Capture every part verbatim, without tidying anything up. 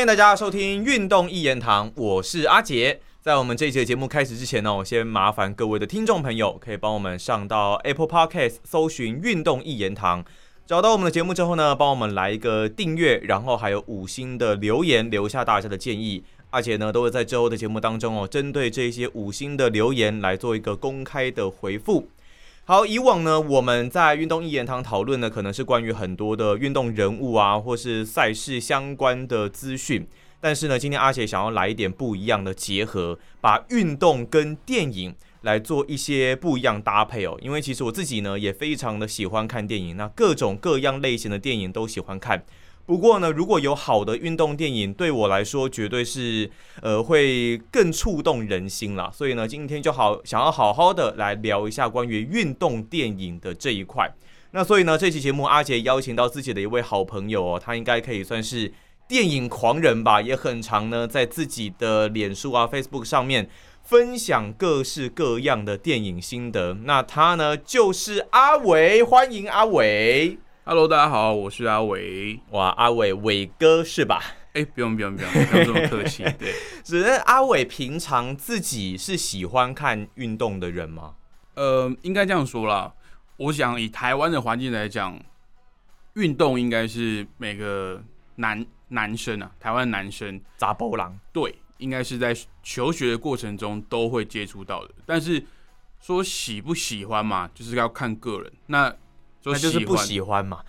欢迎大家收听《运动一言堂》，我是阿杰。在我们这一节节目开始之前呢，我先麻烦各位的听众朋友，可以帮我们上到 Apple Podcast 搜寻《运动一言堂》，找到我们的节目之后呢，帮我们来一个订阅，然后还有五星的留言，留下大家的建议。阿杰呢，都会在之后的节目当中哦，针对这些五星的留言来做一个公开的回复。好，以往呢，我们在运动一言堂讨论呢，可能是关于很多的运动人物啊，或是赛事相关的资讯。但是呢，今天阿杰想要来一点不一样的结合，把运动跟电影来做一些不一样搭配哦。因为其实我自己呢，也非常的喜欢看电影，那各种各样类型的电影都喜欢看。不过呢，如果有好的运动电影，对我来说绝对是呃会更触动人心啦。所以呢，今天就好想要好好的来聊一下关于运动电影的这一块。那所以呢，这期节目阿杰邀请到自己的一位好朋友哦，他应该可以算是电影狂人吧，也很常呢在自己的脸书啊 Facebook 上面分享各式各样的电影心得。那他呢就是阿伟，欢迎阿伟。Hello， 大家好，我是阿伟。哇，阿伟，伟哥是吧？哎、欸，不用不用不用，不用这么客气。对，只是阿伟平常自己是喜欢看运动的人吗？呃，应该这样说啦。我想以台湾的环境来讲，运动应该是每个男男生啊，台湾男生杂波郎，对，应该是在求学的过程中都会接触到的。但是说喜不喜欢嘛，就是要看个人。那那就是不喜欢嘛。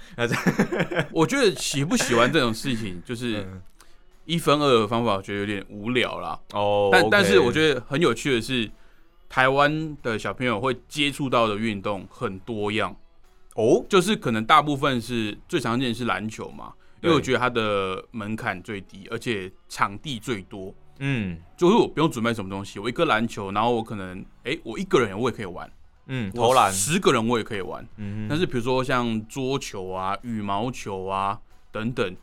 我觉得喜不喜欢这种事情，就是一分二的方法，我觉得有点无聊啦。哦、oh, okay. ，但但是我觉得很有趣的是，台湾的小朋友会接触到的运动很多样。哦、oh? ，就是可能大部分是最常见的是篮球嘛，因为我觉得它的门槛最低，而且场地最多。嗯，就是我不用准备什么东西，我一个篮球，然后我可能，哎、欸，我一个人我也可以玩。嗯，投篮十个人我也可以玩，嗯，但是比如说像桌球啊、羽毛球啊等等，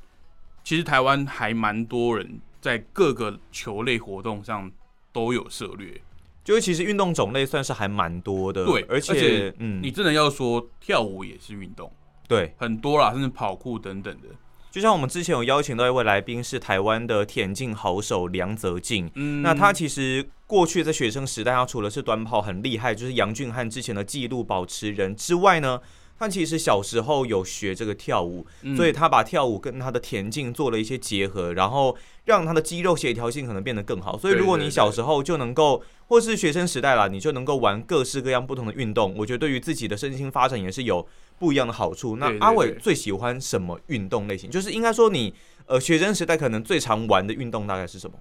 其实台湾还蛮多人在各个球类活动上都有涉略，就是其实运动种类算是还蛮多的，对，而且，而且你真的要说、嗯、跳舞也是运动，对，很多啦，甚至跑酷等等的。就像我们之前有邀请到一位来宾是台湾的田径好手梁泽进、嗯、那他其实过去在学生时代，他除了是短跑很厉害，就是杨俊翰之前的纪录保持人之外呢，他其实小时候有学这个跳舞、嗯、所以他把跳舞跟他的田径做了一些结合，然后让他的肌肉协调性可能变得更好。所以如果你小时候就能够，或是学生时代啦，你就能够玩各式各样不同的运动，我觉得对于自己的身心发展也是有不一样的好处。那阿伟最喜欢什么运动类型？就是应该说你呃学生时代可能最常玩的运动大概是什么？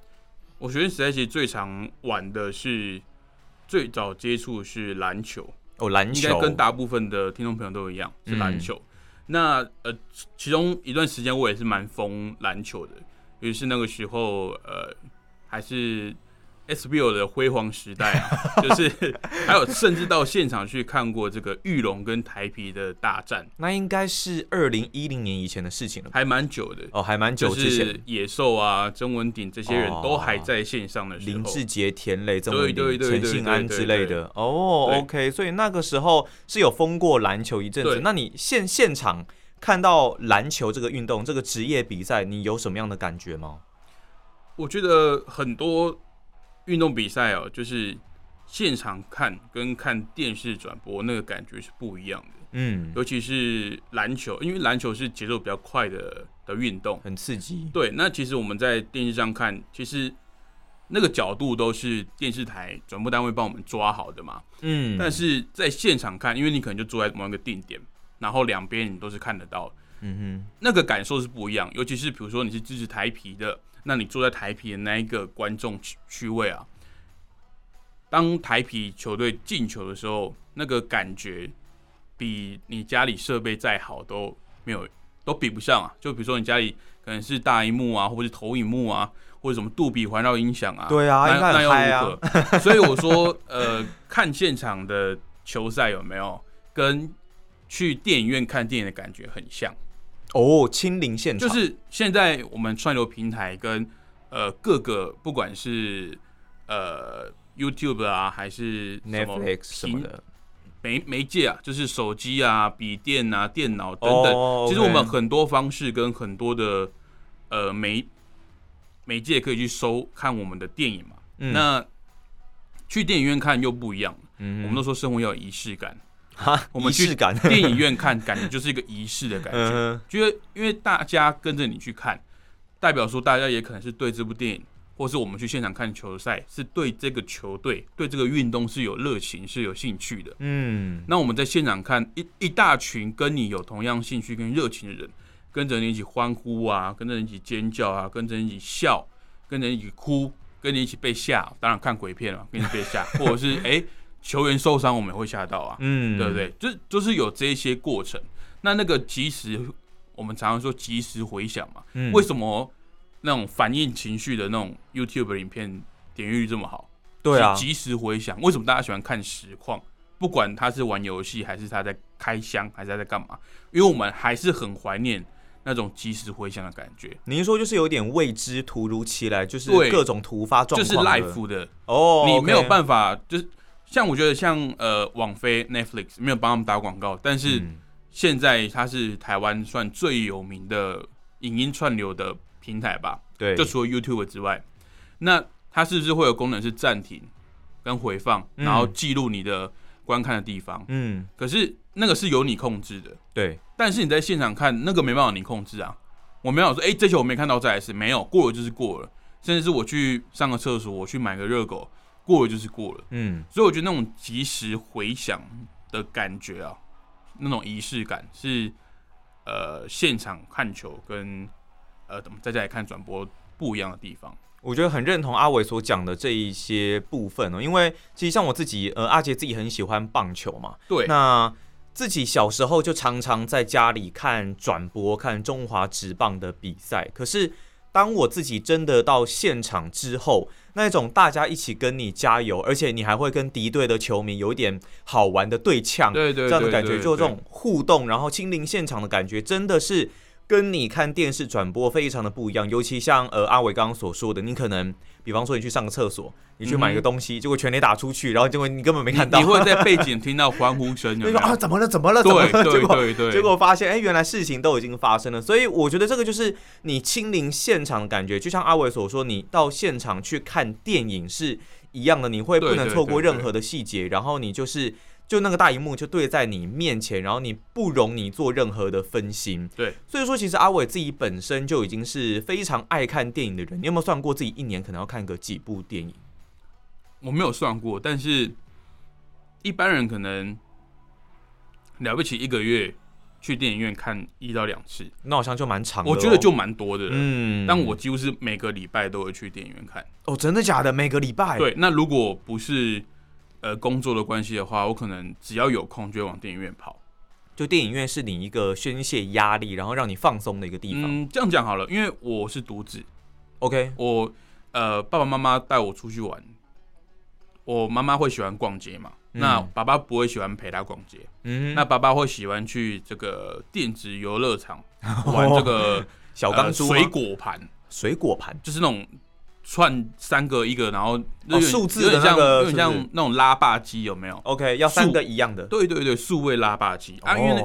我学生时代其实最常玩的是，最早接触是篮球。哦，篮球应该跟大部分的听众朋友都一样是篮球。嗯、那呃，其中一段时间我也是蛮疯篮球的，尤其是那个时候呃还是 S B L 的辉煌时代、啊，就是还有甚至到现场去看过这个裕隆跟台啤的大战。那应该是二零一零年以前的事情了，还蛮久的哦，还蛮久之前。就是、野兽啊、曾文鼎这些人都还在线上的时候，哦、林志杰、田磊、曾文鼎、陈信安之类的。哦 ，OK， 所以那个时候是有疯过篮球一阵子。那你 现, 现场看到篮球这个运动、这个职业比赛，你有什么样的感觉吗？我觉得很多运动比赛哦，就是现场看跟看电视转播那个感觉是不一样的。嗯，尤其是篮球，因为篮球是节奏比较快的的运动，很刺激。对，那其实我们在电视上看，其实那个角度都是电视台转播单位帮我们抓好的嘛。嗯，但是在现场看，因为你可能就坐在某一个定点，然后两边你都是看得到。嗯哼，那个感受是不一样，尤其是比如说你是支持台啤的，那你坐在台啤的那一个观众区位啊，当台啤球队进球的时候，那个感觉比你家里设备再好都没有，都比不上啊。就比如说你家里可能是大萤幕啊，或者是投影幕啊，或者什么杜比环绕音响啊，对啊，那那又如何、啊？所以我说，呃，看现场的球赛有没有跟去电影院看电影的感觉很像哦，亲临现场。就是现在我们串流平台跟呃各个不管是呃 YouTube 啊，还是 Netflix 什么的媒媒介啊，就是手机啊、笔电啊、电脑等等， oh, okay. 其实我们很多方式跟很多的呃媒媒介可以去收看我们的电影嘛。嗯、那去电影院看又不一样了。嗯，我们都说生活要有仪式感。哈，我们去电影院看，感觉就是一个仪式的感觉，嗯、觉得因为大家跟着你去看，代表说大家也可能是对这部电影，或是我们去现场看球赛，是对这个球队、对这个运动是有热情、是有兴趣的。嗯，那我们在现场看 一, 一大群跟你有同样兴趣跟热情的人，跟着你一起欢呼啊，跟着你一起尖叫啊，跟着你一起笑，跟着你一起哭，跟你一起被吓。当然看鬼片嘛，跟你被吓，或者是哎。欸球员受伤，我们也会吓到啊，嗯，对不对？就就是有这些过程。那那个即时，我们常常说即时回响嘛、嗯。为什么那种反映情绪的那种 YouTube 影片点阅率这么好？对啊，即时回响。为什么大家喜欢看实况？不管他是玩游戏，还是他在开箱，还是他在干嘛？因为我们还是很怀念那种即时回响的感觉。您说就是有点未知，突如其来，就是各种突发状况，就是 live 的哦， oh, okay. 你没有办法就是。像我觉得像呃网飞 Netflix 没有帮他们打广告，但是现在它是台湾算最有名的影音串流的平台吧？对，就除了 YouTube 之外，那它是不是会有功能是暂停跟回放，嗯、然后记录你的观看的地方？嗯，可是那个是由你控制的，对。但是你在现场看那个没办法你控制啊，我没办法说哎、欸、这球我没看到再来一次，没有过了就是过了，甚至是我去上个厕所，我去买个热狗。过了就是过了，嗯，所以我觉得那种即时回响的感觉啊，那种仪式感是，呃，现场看球跟呃，怎么在家里看转播不一样的地方。我觉得很认同阿伟所讲的这一些部分哦，因为其实像我自己，呃，阿杰自己很喜欢棒球嘛，对，那自己小时候就常常在家里看转播，看中华职棒的比赛，可是。当我自己真的到现场之后，那种大家一起跟你加油，而且你还会跟敌对的球迷有一点好玩的对呛，对对对对对对，这样的感觉，就这种互动，然后亲临现场的感觉，真的是跟你看电视转播非常的不一样。尤其像呃阿伟刚刚所说的，你可能比方说你去上个厕所，你去买个东西，嗯、结果全垒打出去，然后结果你根本没看到，你, 你会在背景听到欢呼声，你说啊怎么了怎么了，怎么了，对对对对，结果发现哎、欸、原来事情都已经发生了。所以我觉得这个就是你亲临现场的感觉，就像阿伟所说，你到现场去看电影是一样的，你会不能错过任何的细节，對對對對，然后你就是。就那个大荧幕就对在你面前，然后你不容你做任何的分心。对，所以说其实阿伟自己本身就已经是非常爱看电影的人。你有没有算过自己一年可能要看个几部电影？我没有算过，但是一般人可能了不起一个月去电影院看一到两次，那好像就蛮长的、哦。我觉得就蛮多的，嗯。但我几乎是每个礼拜都会去电影院看。哦，真的假的？每个礼拜？对，那如果不是。呃，工作的关系的话，我可能只要有空就会往电影院跑。就电影院是你一个宣泄压力，然后让你放松的一个地方。嗯，这样讲好了，因为我是独子 ，OK， 我呃爸爸妈妈带我出去玩，我妈妈会喜欢逛街嘛，嗯、那爸爸不会喜欢陪她逛街，嗯，那爸爸会喜欢去这个电子游乐场玩这个小钢珠、呃、水果盘，水果盘就是那种。串三个一个，然后数、哦、字的那个有点像那种拉霸机，有没有 ？OK， 要三个一样的。对对对，数位拉霸机、哦、啊，因为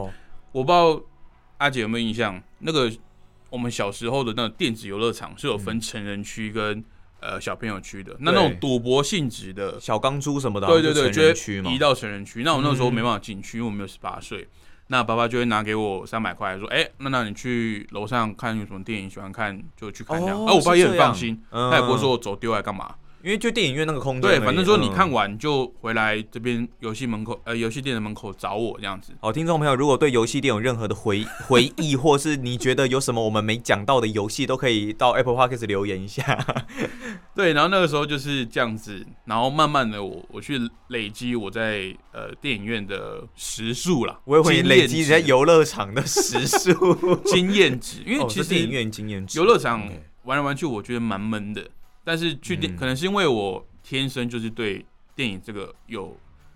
我不知道阿姐有没有印象，那个我们小时候的那个电子游乐场是有分成人区跟、嗯呃、小朋友区的。那那种赌博性质的小钢珠什么的，对对对，就会移到成人区。那我那时候没办法进去，嗯、因为我没有十八岁。那爸爸就会拿给我三百块，说：“哎、欸，那那你去楼上看有什么电影喜欢看，就去看这样。哦”啊，我爸也很放心，嗯、他也不会说我走丢来干嘛，因为就电影院那个空间。对，反正说你看完就回来这边游戏门口，呃，游戏店的门口找我这样子。好，听众朋友，如果对游戏店有任何的回回忆，或是你觉得有什么我们没讲到的游戏，都可以到 Apple Podcast 留言一下。对，然后那个时候就是这样子，然后慢慢的我我去累积我在呃电影院的时数啦，我也会累积在游乐场的时数经验值，因为其实、哦、电影院经验值，游乐场玩来玩去我觉得蛮闷的，但是去电、嗯、可能是因为我天生就是对电影这个有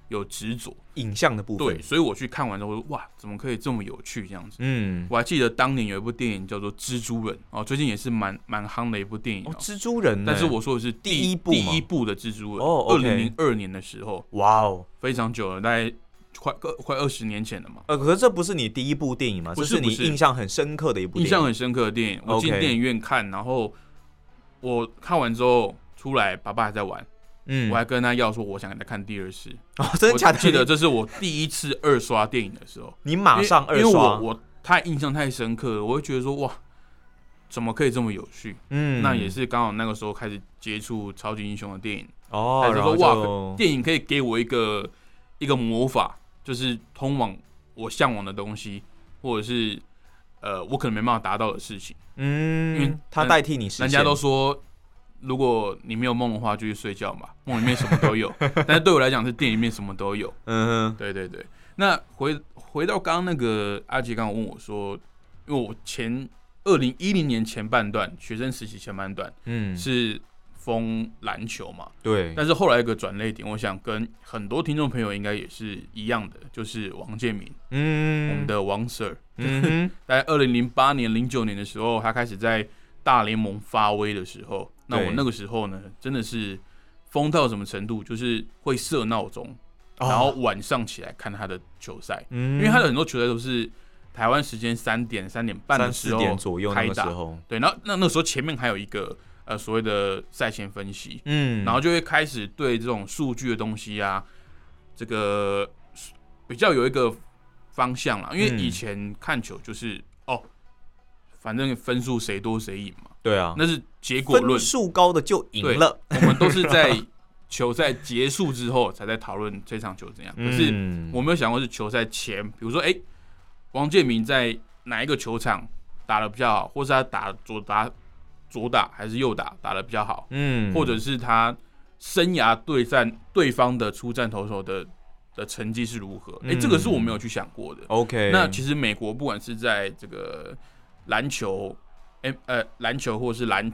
有执着，影像的部分，对，所以我去看完之后，哇，怎么可以这么有趣这样子？嗯，我还记得当年有一部电影叫做《蜘蛛人》哦，最近也是蛮蛮夯的一部电影、哦哦。蜘蛛人、欸，但是我说的是第一部第一部的蜘蛛人，哦，二零零二年的时候，哇哦，非常久了，大概快快二十年前了嘛。呃，可是这不是你第一部电影吗？不是，不是，这是你印象很深刻的一部电影，印象很深刻的电影。我进电影院看，然后。我看完之后出来，爸爸还在玩，嗯，我还跟他要说我想再看第二次。哦，真的假的？我记得这是我第一次二刷电影的时候，你马上二刷，因为我我太印象太深刻了，我会觉得说哇，怎么可以这么有趣？嗯，那也是刚好那个时候开始接触超级英雄的电影哦，然后说哇，电影可以给我一个一个魔法，就是通往我向往的东西，或者是呃我可能没办法达到的事情。嗯，因为他代替你实现。人家都说，如果你没有梦的话，就去睡觉嘛，梦里面什么都有。但是对我来讲，是电影里面什么都有。嗯哼，对对对。那回回到刚刚那个阿杰刚刚问我说，因为我前二零一零年前半段学生时期前半段，嗯，是疯篮球嘛，对。但是后来一个转捩点，我想跟很多听众朋友应该也是一样的，就是王建民，嗯，我们的王 Sir， 嗯，在二零零八年、零九年的时候，他开始在大联盟发威的时候，那我那个时候呢，真的是疯到什么程度，就是会设闹钟，然后晚上起来看他的球赛，哦，因为他的很多球赛都是台湾时间三点、三点半的时候开打，三四点左右那个时候，对，然后那那时候前面还有一个。呃，所谓的赛前分析，嗯，然后就会开始对这种数据的东西啊，这个比较有一个方向啦。因为以前看球就是、嗯、哦，反正分数谁多谁赢嘛，对啊，那是结果论，分数高的就赢了。我们都是在球赛结束之后才在讨论这场球怎样，嗯、可是我没有想过是球赛前，比如说哎、欸，王建民在哪一个球场打得比较好，或是他打左打。左打还是右打打得比较好，嗯，或者是他生涯对战对方的出战投手 的, 的成绩是如何？哎、嗯欸，这个是我没有去想过的。OK， 那其实美国不管是在这个篮球，欸、呃，篮球或是篮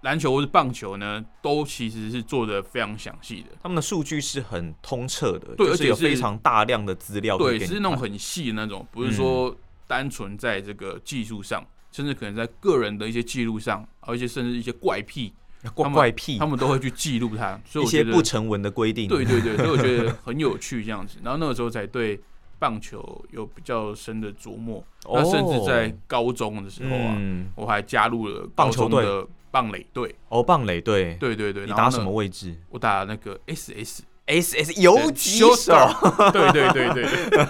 篮球或是棒球呢，都其实是做得非常详细的，他们的数据是很通彻的，对，而且、就是、有非常大量的资料，对，是那种很细的那种，不是说单纯在这个技术上。嗯，甚至可能在个人的一些记录上，而且甚至一些怪癖，怪, 怪癖他们，他们都会去记录它，所以我觉得一些不成文的规定。对对对，所以我觉得很有趣这样子。然后那个时候才对棒球有比较深的琢磨。哦、那甚至在高中的时候啊，嗯、我还加入了高中的棒垒队。哦，棒垒队。对对对，你打什么位置？我打那个 S S。S S 游击手，对对对对对，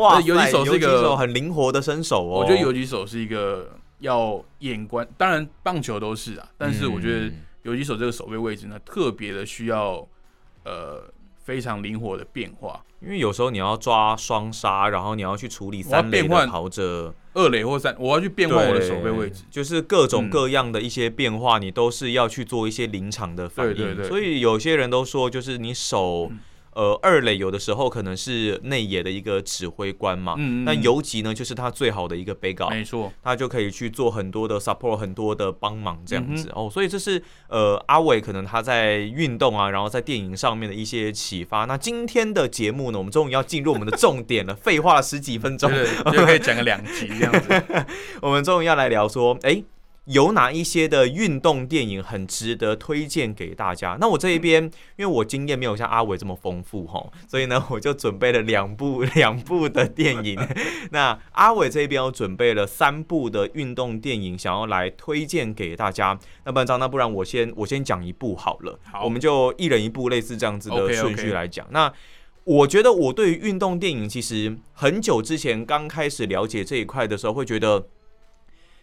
哇！游击手是一个很灵活的身手哦。我觉得游击手是一个要眼观，当然棒球都是啊，但是我觉得游击手这个守备位置呢，特别的需要呃非常灵活的变化，因为有时候你要抓双杀，然后你要去处理三垒的跑者，二垒或三，我要去变换我的守备位置，就是各种各样的一些变化，你都是要去做一些临场的反应。对对对，所以有些人都说，就是你守、嗯、呃二垒，有的时候可能是内野的一个指挥官嘛，嗯嗯嗯，但游击呢，就是他最好的一个背稿，没错，他就可以去做很多的 support， 很多的帮忙这样子、嗯、哦。所以这是呃阿伟可能他在运动啊，然后在电影上面的一些启发。那今天的节目呢，我们终于要进入我们的重点了，废话了十几分钟，就可以讲个两集这样子。我们终于要来聊说，哎、欸。有哪一些的运动电影很值得推荐给大家？那我这一边，因为我经验没有像阿伟这么丰富齁，所以呢，我就准备了两部两部的电影。那阿伟这边我准备了三部的运动电影，想要来推荐给大家。那班长，那不然我先我先讲一部好了，好，我们就一人一部，类似这样子的顺序来讲。Okay, okay. 那我觉得我对于运动电影，其实很久之前刚开始了解这一块的时候，会觉得。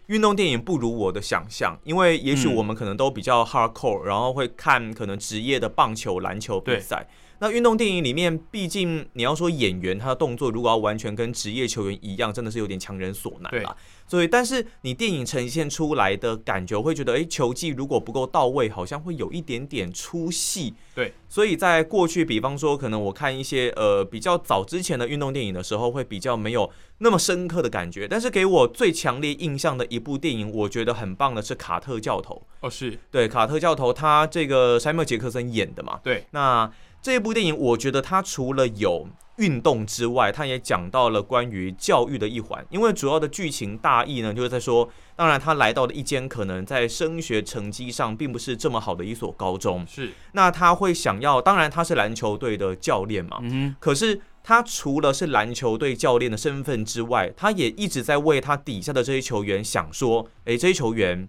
运动电影不如我的想象，因为也许我们可能都比较 hardcore，、嗯、然后会看可能职业的棒球、篮球比赛。那运动电影里面，毕竟你要说演员他的动作如果要完全跟职业球员一样，真的是有点强人所难啦。所以，但是你电影呈现出来的感觉，会觉得，哎、欸，球技如果不够到位，好像会有一点点出戏。对，所以在过去，比方说，可能我看一些呃比较早之前的运动电影的时候，会比较没有那么深刻的感觉。但是给我最强烈印象的一部电影，我觉得很棒的是《卡特教头》。哦，是，对，《卡特教头》他这个Samuel杰克森演的嘛。对，那。这部电影，我觉得它除了有运动之外，它也讲到了关于教育的一环。因为主要的剧情大意呢，就是在说，当然他来到了一间可能在升学成绩上并不是这么好的一所高中，是。那他会想要，当然他是篮球队的教练嘛，嗯，可是他除了是篮球队教练的身份之外，他也一直在为他底下的这些球员想说，哎，这些球员。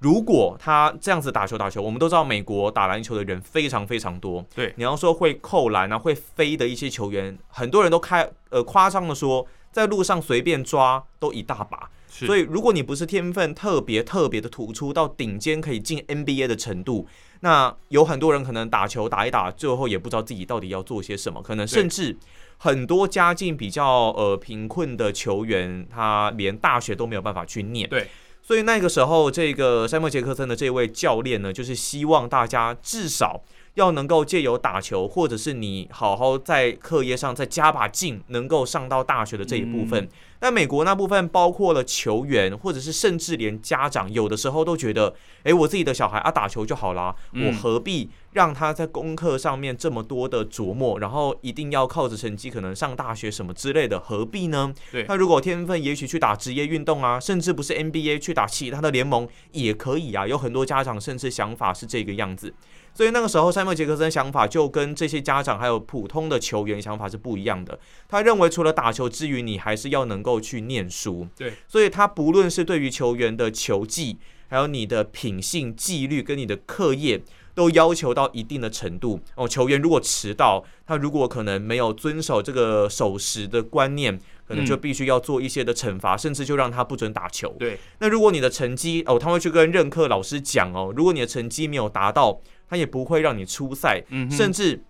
如果他这样子打球打球，我们都知道美国打篮球的人非常非常多。对，你要说会扣篮啊、会飞的一些球员，很多人都开呃夸张的说，在路上随便抓都一大把。所以如果你不是天分特别特别的突出到顶尖可以进 N B A 的程度，那有很多人可能打球打一打，最后也不知道自己到底要做些什么，可能甚至很多家境比较呃贫困的球员，他连大学都没有办法去念。对，所以那个时候这个山姆杰克森的这位教练呢，就是希望大家至少要能够借由打球，或者是你好好在课业上再加把劲，能够上到大学的这一部分。那、嗯、美国那部分包括了球员，或者是甚至连家长，有的时候都觉得，哎，我自己的小孩啊打球就好啦、嗯，我何必让他在功课上面这么多的琢磨，然后一定要靠着成绩可能上大学什么之类的，何必呢？对，那如果天分也许去打职业运动啊，甚至不是 N B A 去打其他的联盟也可以啊，有很多家长甚至想法是这个样子。所以那个时候山姆杰克森的想法就跟这些家长还有普通的球员想法是不一样的，他认为除了打球之余你还是要能够去念书。对，所以他不论是对于球员的球技，还有你的品性纪律跟你的课业都要求到一定的程度、哦、球员如果迟到，他如果可能没有遵守这个守时的观念，可能就必须要做一些的惩罚、嗯、甚至就让他不准打球。对，那如果你的成绩、哦、他会去跟任课老师讲哦，如果你的成绩没有达到，他也不会让你出赛、嗯、甚至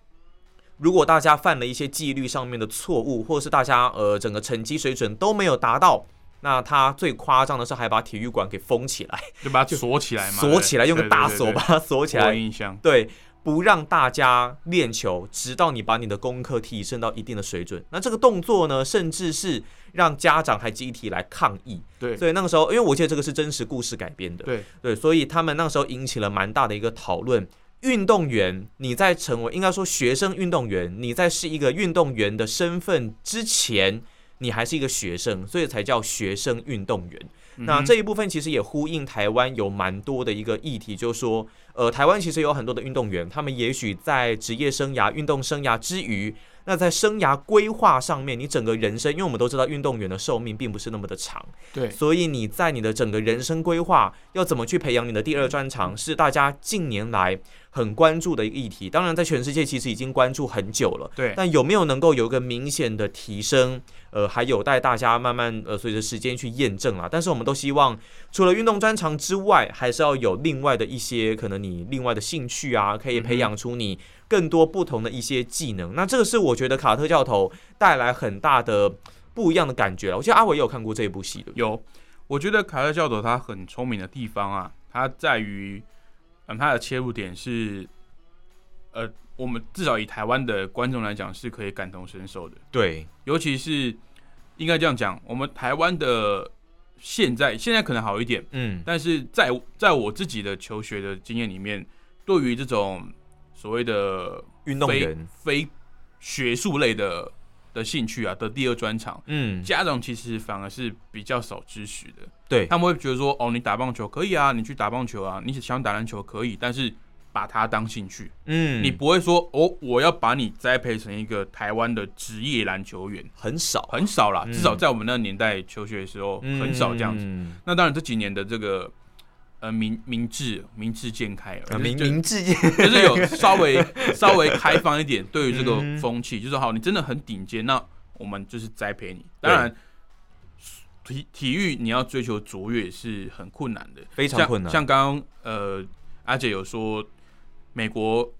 如果大家犯了一些纪律上面的错误，或者是大家呃整个成绩水准都没有达到，那他最夸张的是还把体育馆给封起来，就把它锁起来嘛，锁起来，用个大锁把它锁起来，对，不让大家练球，直到你把你的功课提升到一定的水准。那这个动作呢，甚至是让家长还集体来抗议。对，所以那个时候，因为我记得这个是真实故事改编的，对对，所以他们那个时候引起了蛮大的一个讨论。运动员，你在成为应该说学生运动员，你在是一个运动员的身份之前，你还是一个学生，所以才叫学生运动员。嗯、那这一部分其实也呼应台湾有蛮多的一个议题，就是说，呃，台湾其实有很多的运动员，他们也许在职业生涯、运动生涯之余，那在生涯规划上面，你整个人生，因为我们都知道运动员的寿命并不是那么的长，对，所以你在你的整个人生规划要怎么去培养你的第二专长，是大家近年来很关注的一个议题。当然在全世界其实已经关注很久了，对，但有没有能够有一个明显的提升，呃，还有待大家慢慢呃随着时间去验证啦。但是我们都希望除了运动专长之外，还是要有另外的一些可能你另外的兴趣啊，可以培养出你更多不同的一些技能。那这个是我觉得卡特教头带来很大的不一样的感觉。我觉得阿伟也有看过这一部戏的。有，我觉得卡特教头他很聪明的地方啊，他在于嗯、他的切入点是，呃，我们至少以台湾的观众来讲是可以感同身受的。对，尤其是应该这样讲，我们台湾的现在现在可能好一点，嗯，但是在在我自己的求学的经验里面，对于这种所谓的运动员非学术类的的兴趣啊的第二专长，嗯，家长其实反而是比较少支持的。对，他们会觉得说，哦，你打棒球可以啊，你去打棒球啊，你想打篮球可以，但是把它当兴趣，嗯，你不会说，哦，我要把你栽培成一个台湾的职业篮球员，很少很少啦、嗯，至少在我们那个年代求学的时候、嗯、很少这样子。嗯、那当然这几年的这个呃民民智民智渐开了，民民智渐就是有稍微稍微开放一点，对于这个风气、嗯，就是好，你真的很顶尖，那我们就是栽培你，当然。体, 体育你要追求卓越是很困难的，非常困难。像刚刚呃阿姐有说，美国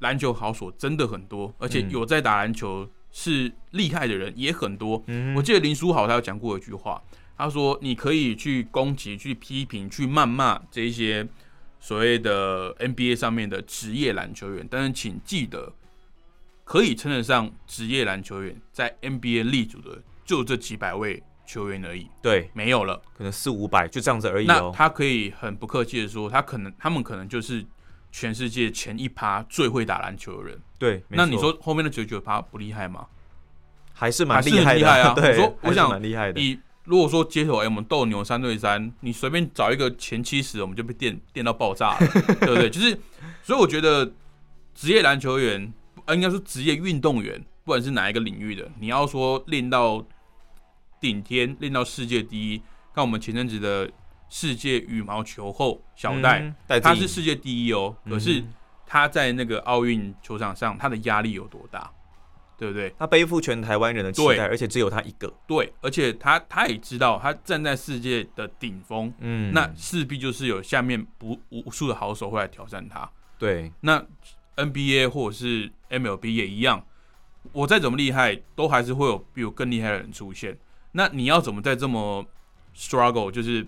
篮球好手真的很多，而且有在打篮球是厉害的人也很多。嗯、我记得林书豪他有讲过一句话，他说你可以去攻击、去批评、去谩骂这一些所谓的 N B A 上面的职业篮球员，但是请记得，可以称得上职业篮球员在 N B A 立足的就这几百位。球员而已，对，没有了，可能四五百就这样子而已、哦。那他可以很不客气的说，他可能他们可能就是全世界前一趴最会打篮球的人。对，那你说后面的九九趴不厉害吗？还是蛮厉害的，厉害啊！对，我说我想蛮厉害的。你如果说接手，哎、欸，我们斗牛三对三，你随便找一个前七十，我们就被电电到爆炸了，对不对？就是，所以我觉得职业篮球员，呃，应该说职业运动员，不管是哪一个领域的，你要说练到顶天，练到世界第一，看我们前阵子的世界羽毛球后小戴、嗯、他是世界第一哦、嗯、可是他在那个奥运球场上他的压力有多大，对不对？他背负全台湾人的期待，而且只有他一个。对，而且 他, 他也知道他站在世界的顶峰、嗯、那势必就是有下面不无数的好手会来挑战他。对，那 N B A 或者是 M L B 也一样，我再怎么厉害都还是会有比我更厉害的人出现，那你要怎么在这么 struggle 就是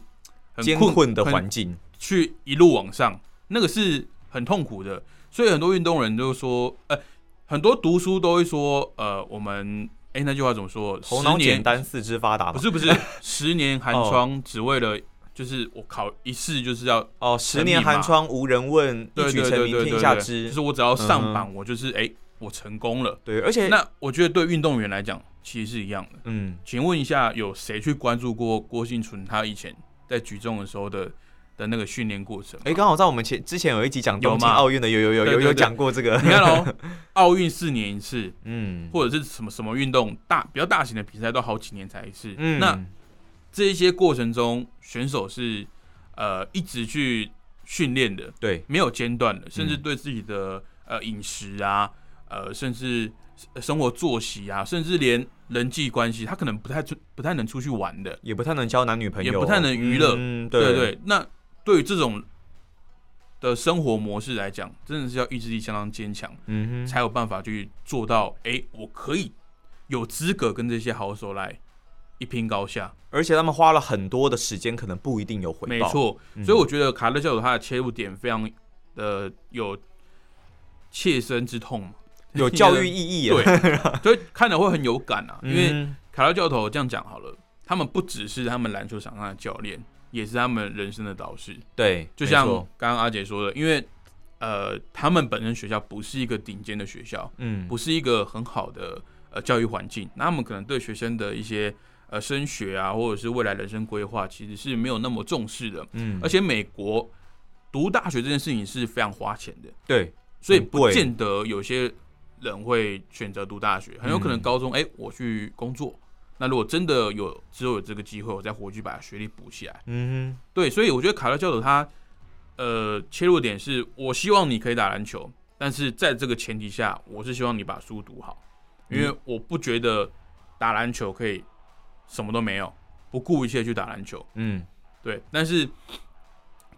很艰困的环境去一路往上，那个是很痛苦的。所以很多运动人都说呃很多读书都会说，呃，我们哎、欸、那句话怎么说？头脑简单，四肢发达。不是不是，十年寒窗只为了，就是我考一试就是要哦，十年寒窗无人问，一举成名天下知。就是我只要上榜，嗯、我就是哎、欸，我成功了。对，而且那我觉得对运动员来讲其实是一样的。嗯，请问一下，有谁去关注过郭婞淳他以前在举重的时候的？的那个训练过程，哎、欸，刚好在我们前之前有一集讲东京奥运的，有有有有有讲过这个。你看哦，奥运四年一次，嗯，或者是什么什么运动大比较大型的比赛都好几年才一次。嗯，那这一些过程中，选手是呃一直去训练的，对，没有间断的，甚至对自己的、嗯、呃饮食啊，呃，甚至生活作息啊，甚至连人际关系，他可能不太不太能出去玩的，也不太能交男女朋友，也不太能娱乐。嗯，对 对, 對，那。对于这种的生活模式来讲，真的是要意志力相当坚强、嗯，才有办法去做到。哎，我可以有资格跟这些好手来一拼高下。而且他们花了很多的时间，可能不一定有回报。没错，嗯、所以我觉得卡特教主他的切入点非常的有切身之痛，有教育意义。对，所以看了会很有感啊。嗯、因为卡特教头这样讲好了，他们不只是他们篮球场上的教练。也是他们人生的导师，对，就像刚刚阿杰说的，因为呃，他们本身学校不是一个顶尖的学校，嗯，不是一个很好的呃教育环境，那他们可能对学生的一些呃升学啊，或者是未来人生规划，其实是没有那么重视的，嗯，而且美国读大学这件事情是非常花钱的，对，所以不见得有些人会选择读大学，很有可能高中哎、嗯欸，我去工作。那如果真的有之后有这个机会，我再回去把学历补起来。嗯哼，对，所以我觉得卡特教主他，呃，切入点是我希望你可以打篮球，但是在这个前提下，我是希望你把书读好，因为我不觉得打篮球可以什么都没有，不顾一切去打篮球。嗯，对。但是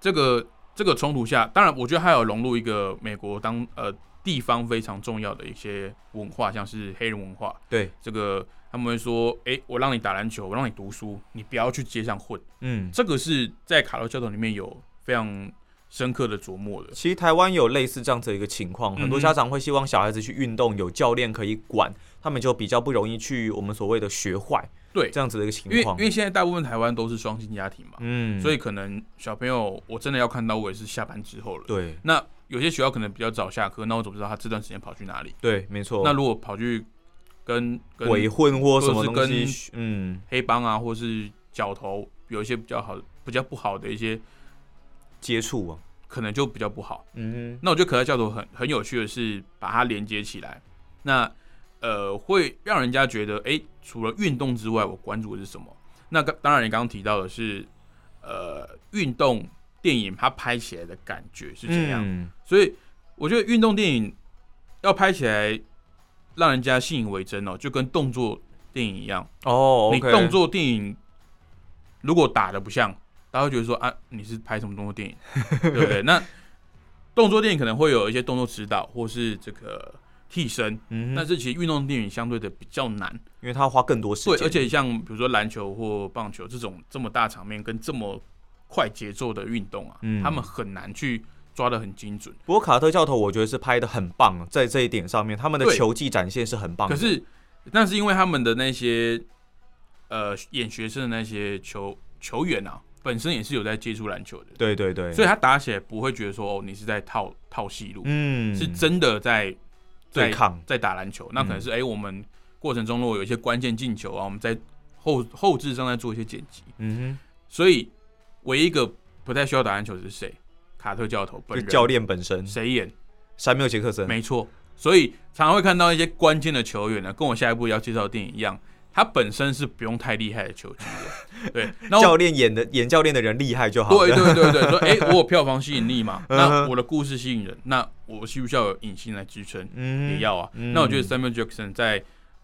这个这个冲突下，当然我觉得还有融入一个美国当呃地方非常重要的一些文化，像是黑人文化。对，这个。他们会说：“哎、欸，我让你打篮球，我让你读书，你不要去街上混。”嗯，这个是在卡特教头里面有非常深刻的琢磨的。其实台湾有类似这样子的一个情况，很多家长会希望小孩子去运动，有教练可以管，他们就比较不容易去我们所谓的学坏。对，这样子的一个情况，因为因为现在大部分台湾都是双薪家庭嘛，嗯，所以可能小朋友我真的要看到我也是下班之后了。对，那有些学校可能比较早下课，那我怎么知道他这段时间跑去哪里？对，没错。那如果跑去跟鬼混或什么东西，嗯，黑帮啊，或是角头，有一些比较好、比较不好的一些接触啊，可能就比较不好。嗯，那我觉得可乐教头很很有趣的是，把它连接起来，那呃，会让人家觉得，哎、欸，除了运动之外，我关注的是什么？那当然，你刚刚提到的是，呃，运动电影它拍起来的感觉是怎样？嗯、所以我觉得运动电影要拍起来。让人家信以为真哦，就跟动作电影一样哦。Oh, okay. 你动作电影如果打得不像，大家会觉得说啊，你是拍什么动作电影，对不对？那动作电影可能会有一些动作指导或是这个替身，嗯、但是其实运动电影相对的比较难，因为它花更多时间。对，而且像比如说篮球或棒球这种这么大场面跟这么快节奏的运动啊，嗯、他们很难去。抓得很精准，不过卡特教头我觉得是拍得很棒，在这一点上面，他们的球技展现是很棒的。可是，那是因为他们的那些呃演学生的那些球球员啊，本身也是有在接触篮球的，对对对，所以他打起来不会觉得说哦你是在套套戏路，嗯，是真的在在抗在打篮球。那可能是哎、嗯欸、我们过程中如果有一些关键进球啊，我们在后后置上在做一些剪辑，嗯哼，所以唯一一个不太需要打篮球的是谁？卡特教头本人，教练本身谁演？Samuel Jackson，没错。所以常常会看到一些关键的球员呢，跟我下一部要介绍的电影一样，他本身是不用太厉害的球技的，对。那教练演的演教练的人厉害就好了。对对对对，说哎、欸，我有票房吸引力嘛，那我的故事吸引人，那我需不需要有影星来支撑？嗯，也要啊、嗯。那我觉得 Samuel Jackson 在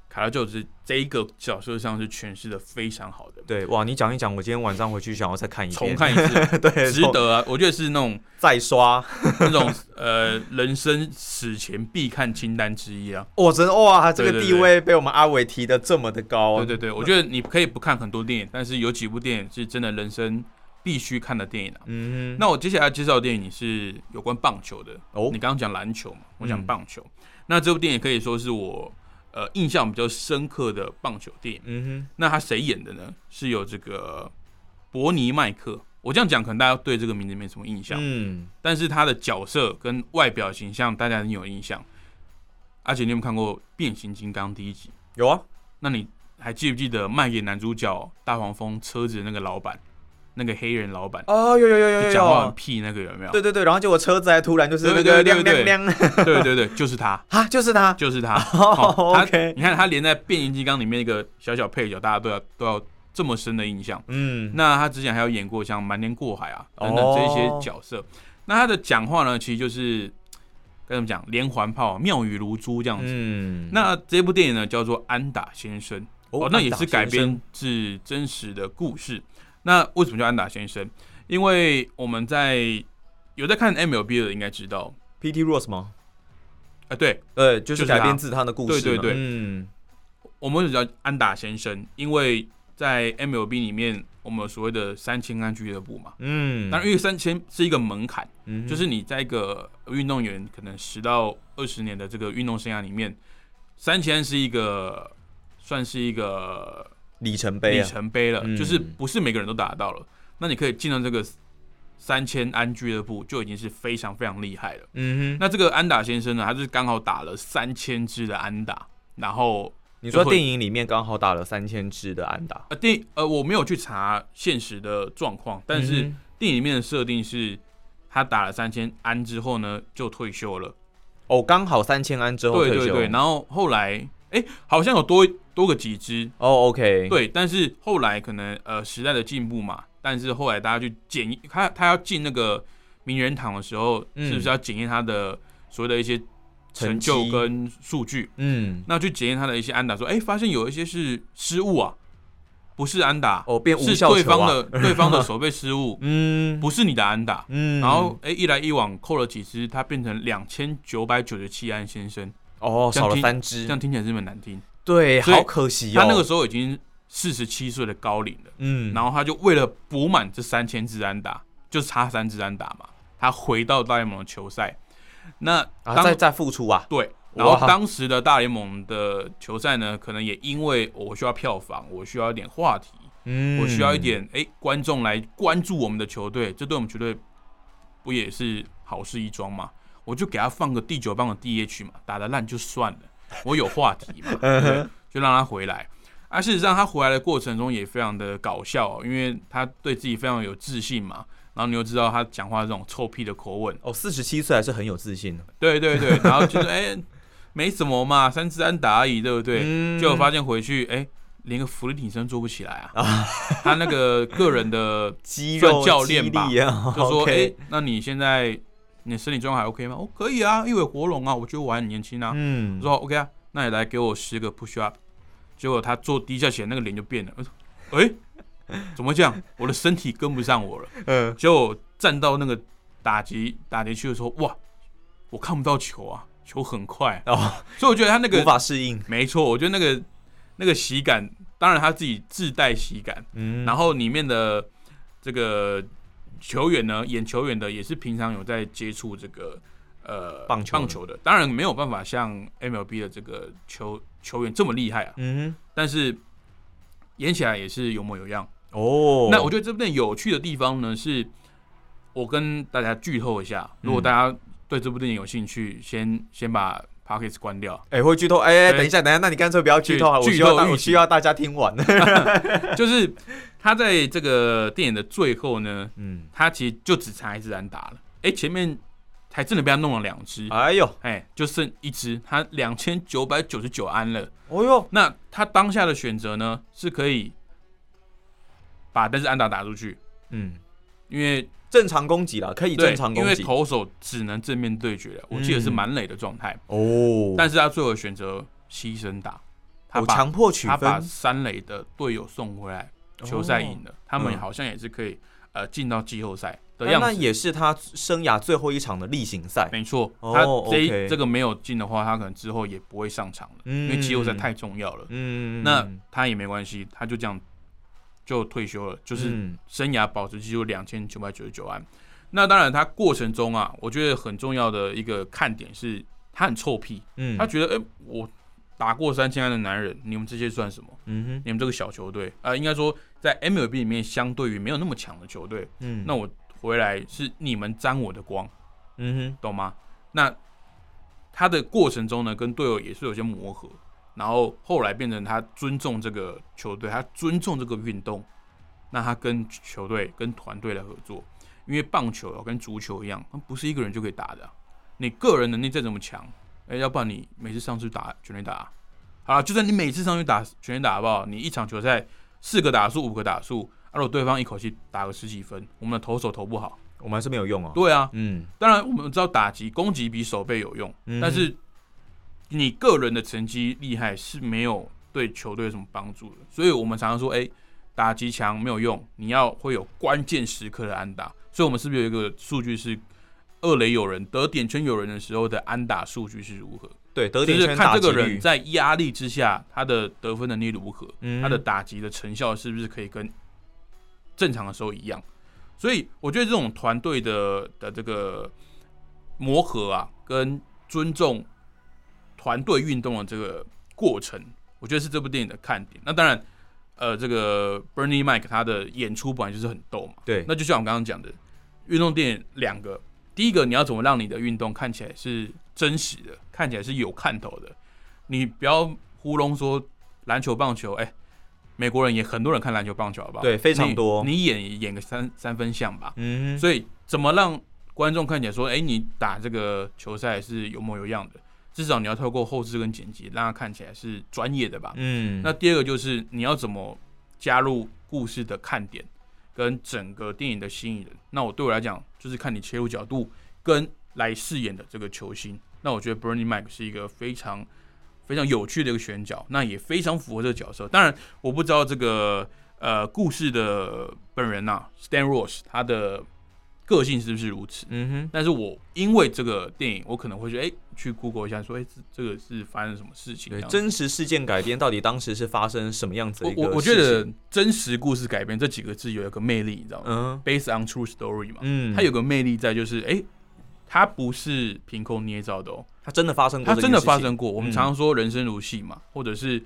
卡拉就只这一个角色上是诠释的非常好的。对，哇，你讲一讲，我今天晚上回去想要再看一遍，重看一次，对，值得啊。我觉得是那种再刷那种呃人生史前必看清单之一啊。哇、哦，真哇，这个地位被我们阿伟提的这么的高。对对对，我觉得你可以不看很多电影，但是有几部电影是真的人生必须看的电影啊。嗯，那我接下来介绍的电影是有关棒球的。哦，你刚刚讲篮球嘛，我讲棒球、嗯。那这部电影可以说是我。呃，印象比较深刻的棒球电影，嗯哼，那他谁演的呢？是有这个伯尼麦克。我这样讲，可能大家对这个名字没什么印象，嗯，但是他的角色跟外表形象，大家很有印象。而且你有没有看过《变形金刚》第一集？有啊。那你还记不记得卖给男主角大黄蜂车子的那个老板？那个黑人老板哦，有有有有有，讲话很屁那个有没有？对对对，然后结果车子还突然就是那个亮亮亮，对对对，就是他啊，就是他，就是他。哦 ，OK， 你看他连在变形金刚里面一个小小配角，大家都要都要这么深的印象。嗯，那他之前还有演过像《瞒天过海》啊等等这些角色。那他的讲话呢，其实就是该怎么讲，连环炮、妙语如珠这样子。嗯，那这部电影呢叫做《安打先生》，哦，那也是改编自真实的故事。那为什么叫安打先生？因为我们在有在看 M L B 的应该知道 ，Pete Rose 吗？啊、呃，对，呃，就是改编自他的故事。对对对，嗯，我们为什么叫安打先生？因为在 M L B 里面，我们有所谓的三千安俱乐部嘛，嗯，当然因为三千是一个门槛、嗯，就是你在一个运动员可能十到二十年的这个运动生涯里面，三千是一个算是一个。里程碑、啊，里程碑了、嗯，就是不是每个人都打得到了。那你可以进到这个三千安俱乐部，就已经是非常非常厉害了。嗯哼。那这个安打先生呢，他就是刚好打了三千支的安打，然后你说电影里面刚好打了三千支的安打。呃，电呃我没有去查现实的状况，但是电影里面的设定是他打了三千安之后呢，就退休了。哦，刚好三千安之后退休。对对对，然后后来。哎、欸，好像有多多个几支哦、oh, ，OK， 对，但是后来可能呃时代的进步嘛，但是后来大家去检验他，他要进那个名人堂的时候，嗯、是不是要检验他的所谓的一些成就跟数据？嗯，那去检验他的一些安打，说哎、欸，发现有一些是失误啊，不是安打哦，变无效球啊，是对方的对方的守备失误，嗯，不是你的安打，嗯，然后哎、欸、一来一往扣了几支，他变成两千九百九十七安先生。哦，少了三支，这样听起来是蛮难听。对，好可惜哦。他那个时候已经四十七岁的高龄了，嗯，然后他就为了补满这三千支安打，就差三支安打嘛，他回到大联盟的球赛，那啊再再付出啊，对。然后当时的大联盟的球赛呢，可能也因为我需要票房，我需要一点话题，嗯，我需要一点哎观众来关注我们的球队，这对我们球队不也是好事一桩嘛？我就给他放个第九棒的 D H 嘛，打得烂就算了，我有话题嘛，对，就让他回来。而、啊、事实上，他回来的过程中也非常的搞笑、哦，因为他对自己非常有自信嘛。然后你又知道他讲话这种臭屁的口吻，哦，四十七岁还是很有自信的、啊。对对对，然后就是哎、欸，没什么嘛，三支安打而已，对不对？嗯、结果发现回去，哎、欸，连个浮力挺身做不起来啊。啊他那个个人的肌肉教练吧，啊、就说哎、okay 欸，那你现在。你的身体状况还 OK 吗？哦，可以啊，一尾活龙啊，我觉得我还很年轻啊。嗯，我说 OK 啊，那你来给我十个 push up。结果他做低下起来，那个脸就变了。我说，哎、欸，怎么这样？我的身体跟不上我了。嗯，结果我站到那个打击打击区的时候，哇，我看不到球啊，球很快哦，所以我觉得他那个无法适应。没错，我觉得那个那个喜感，当然他自己自带喜感。嗯，然后里面的这个。球员呢，演球员的也是平常有在接触这个呃棒球棒球的，当然没有办法像 M L B 的这个球球员这么厉害啊。嗯哼，但是演起来也是有模有样哦。那我觉得这部电影有趣的地方呢，是我跟大家剧透一下，如果大家对这部电影有兴趣，嗯、先先把 Podcast 关掉。哎、欸，会剧透？哎、欸欸，等一下，等一下，那你干脆不要剧透啊！我需要我需要大家听完，就是。他在这个电影的最后呢，嗯，他其实就只差一支安打了。哎、欸，前面还真的被他弄了两只，哎呦，哎，就剩一只，他两千九百九十九安了，哦呦，那他当下的选择呢，是可以把这只安打打出去，嗯，因为正常攻击啦，可以正常攻击，因为投手只能正面对决了，我记得是满垒的状态，哦，但是他最后选择牺牲打，他把强迫取分，他把三垒的队友送回来，球赛赢了，他们好像也是可以呃进到季后赛。那, 那也是他生涯最后一场的例行赛，没错。他这、oh, okay. 这个没有进的话，他可能之后也不会上场了，嗯、因为季后赛太重要了。嗯，那他也没关系，他就这样就退休了，就是生涯保持记录两千九百九十九安。那当然，他过程中啊，我觉得很重要的一个看点是，他很臭屁。嗯，他觉得，哎、欸，我打过三千安的男人，你们这些算什么？嗯哼，你们这个小球队啊、呃，应该说在 M L B 里面，相对于没有那么强的球队，嗯，那我。回来是你们沾我的光，嗯哼，懂吗？那他的过程中呢，跟队友也是有些磨合，然后后来变成他尊重这个球队，他尊重这个运动，那他跟球队、跟团队来合作，因为棒球、啊、跟足球一样，不是一个人就可以打的、啊，你个人能力再怎么强，哎，要不然你每次上去打全垒打、啊，好了，就算你每次上去打全垒打好不好？你一场球赛四个打数、五个打数。如果对方一口气打个十几分，我们的投手投不好，我们还是没有用啊。对啊，嗯，当然我们知道打击攻击比守备有用，嗯、但是你个人的成绩厉害是没有对球队有什么帮助的。所以我们常常说，哎、欸，打击强没有用，你要会有关键时刻的安打。所以我们是不是有一个数据是二垒有人得点圈有人的时候的安打数据是如何？对，得点圈打击率，就是看这个人在压力之下他的得分能力如何，嗯、他的打击的成效是不是可以跟正常的时候一样，所以我觉得这种团队 的, 的这个磨合啊，跟尊重团队运动的这个过程，我觉得是这部电影的看点。那当然，呃，这个 Bernie Mac 他的演出本来就是很逗嘛，对。那就像我刚刚讲的，运动电影两个，第一个你要怎么让你的运动看起来是真实的，看起来是有看头的，你不要糊弄说篮球、棒球，哎、欸。美国人也很多人看篮球、棒球，好不好？对，非常多。你, 你演演个三三分像吧，嗯。所以怎么让观众看起来说，哎、欸，你打这个球赛是有模有样的？至少你要透过后置跟剪辑，让它看起来是专业的吧。嗯。那第二个就是你要怎么加入故事的看点，跟整个电影的吸引人。那我对我来讲，就是看你切入角度跟来饰演的这个球星。那我觉得 Bernie Mac 是一个非常。非常有趣的一个选角，那也非常符合这个角色。当然，我不知道这个呃故事的本人呐、啊、，Stan Ross 他的个性是不是如此？嗯哼。但是我因为这个电影，我可能会去哎、欸、去 Google 一下說，说、欸、哎这个是发生什么事情？对，真实事件改编到底当时是发生什么样子的一個事情？我我我觉得真实故事改编这几个字有一个魅力，你知道吗、嗯、？Based on true story 嘛，嗯，它有个魅力在就是哎。欸它不是凭空捏造的哦，它真的发生过，它真的发生过。我们常常说人生如戏嘛、嗯，或者是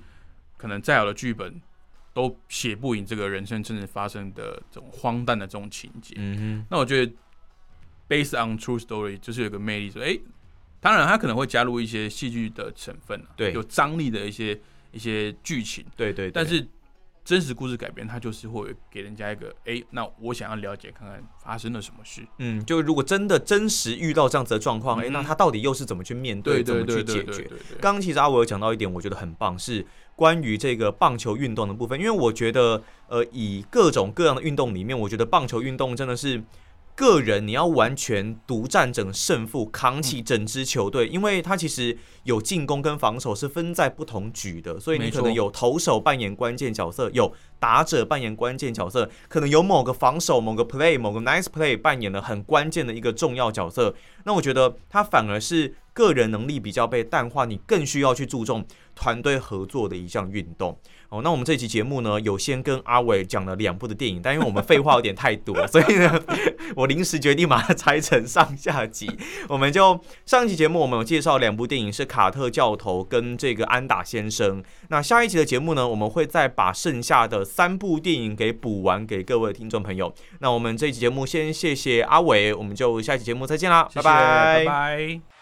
可能再好的剧本都写不赢这个人生真正发生的这种荒诞的这种情节。嗯，那我觉得 based on true story 就是有一个魅力说，哎、欸，当然它可能会加入一些戏剧的成分、啊，对，有张力的一些一些剧情，对 对, 對。但是真实故事改编，它就是会给人家一个，哎、欸，那我想要了解看看发生了什么事。嗯，就如果真的真实遇到这样子的状况，哎、嗯欸，那他到底又是怎么去面对，對對對對對對怎么去解决？刚刚其实阿伟有讲到一点，我觉得很棒，是关于这个棒球运动的部分，因为我觉得，呃，以各种各样的运动里面，我觉得棒球运动真的是。个人你要完全独占整胜负，扛起整支球队，因为他其实有进攻跟防守是分在不同局的，所以你可能有投手扮演关键角色，有打者扮演关键角色，可能有某个防守、某个 play、某个 nice play 扮演了很关键的一个重要角色。那我觉得他反而是个人能力比较被淡化，你更需要去注重团队合作的一项运动。哦，那我们这期节目呢，有先跟阿伟讲了两部的电影，但因为我们废话有点太多了，所以呢，我临时决定把它拆成上下集。我们就上一期节目我们有介绍两部电影，是《卡特教头》跟这个《安打先生》。那下一期的节目呢，我们会再把剩下的三部电影给补完给各位听众朋友。那我们这期节目先谢谢阿伟，我们就下一期节目再见啦，谢谢，拜拜，拜拜。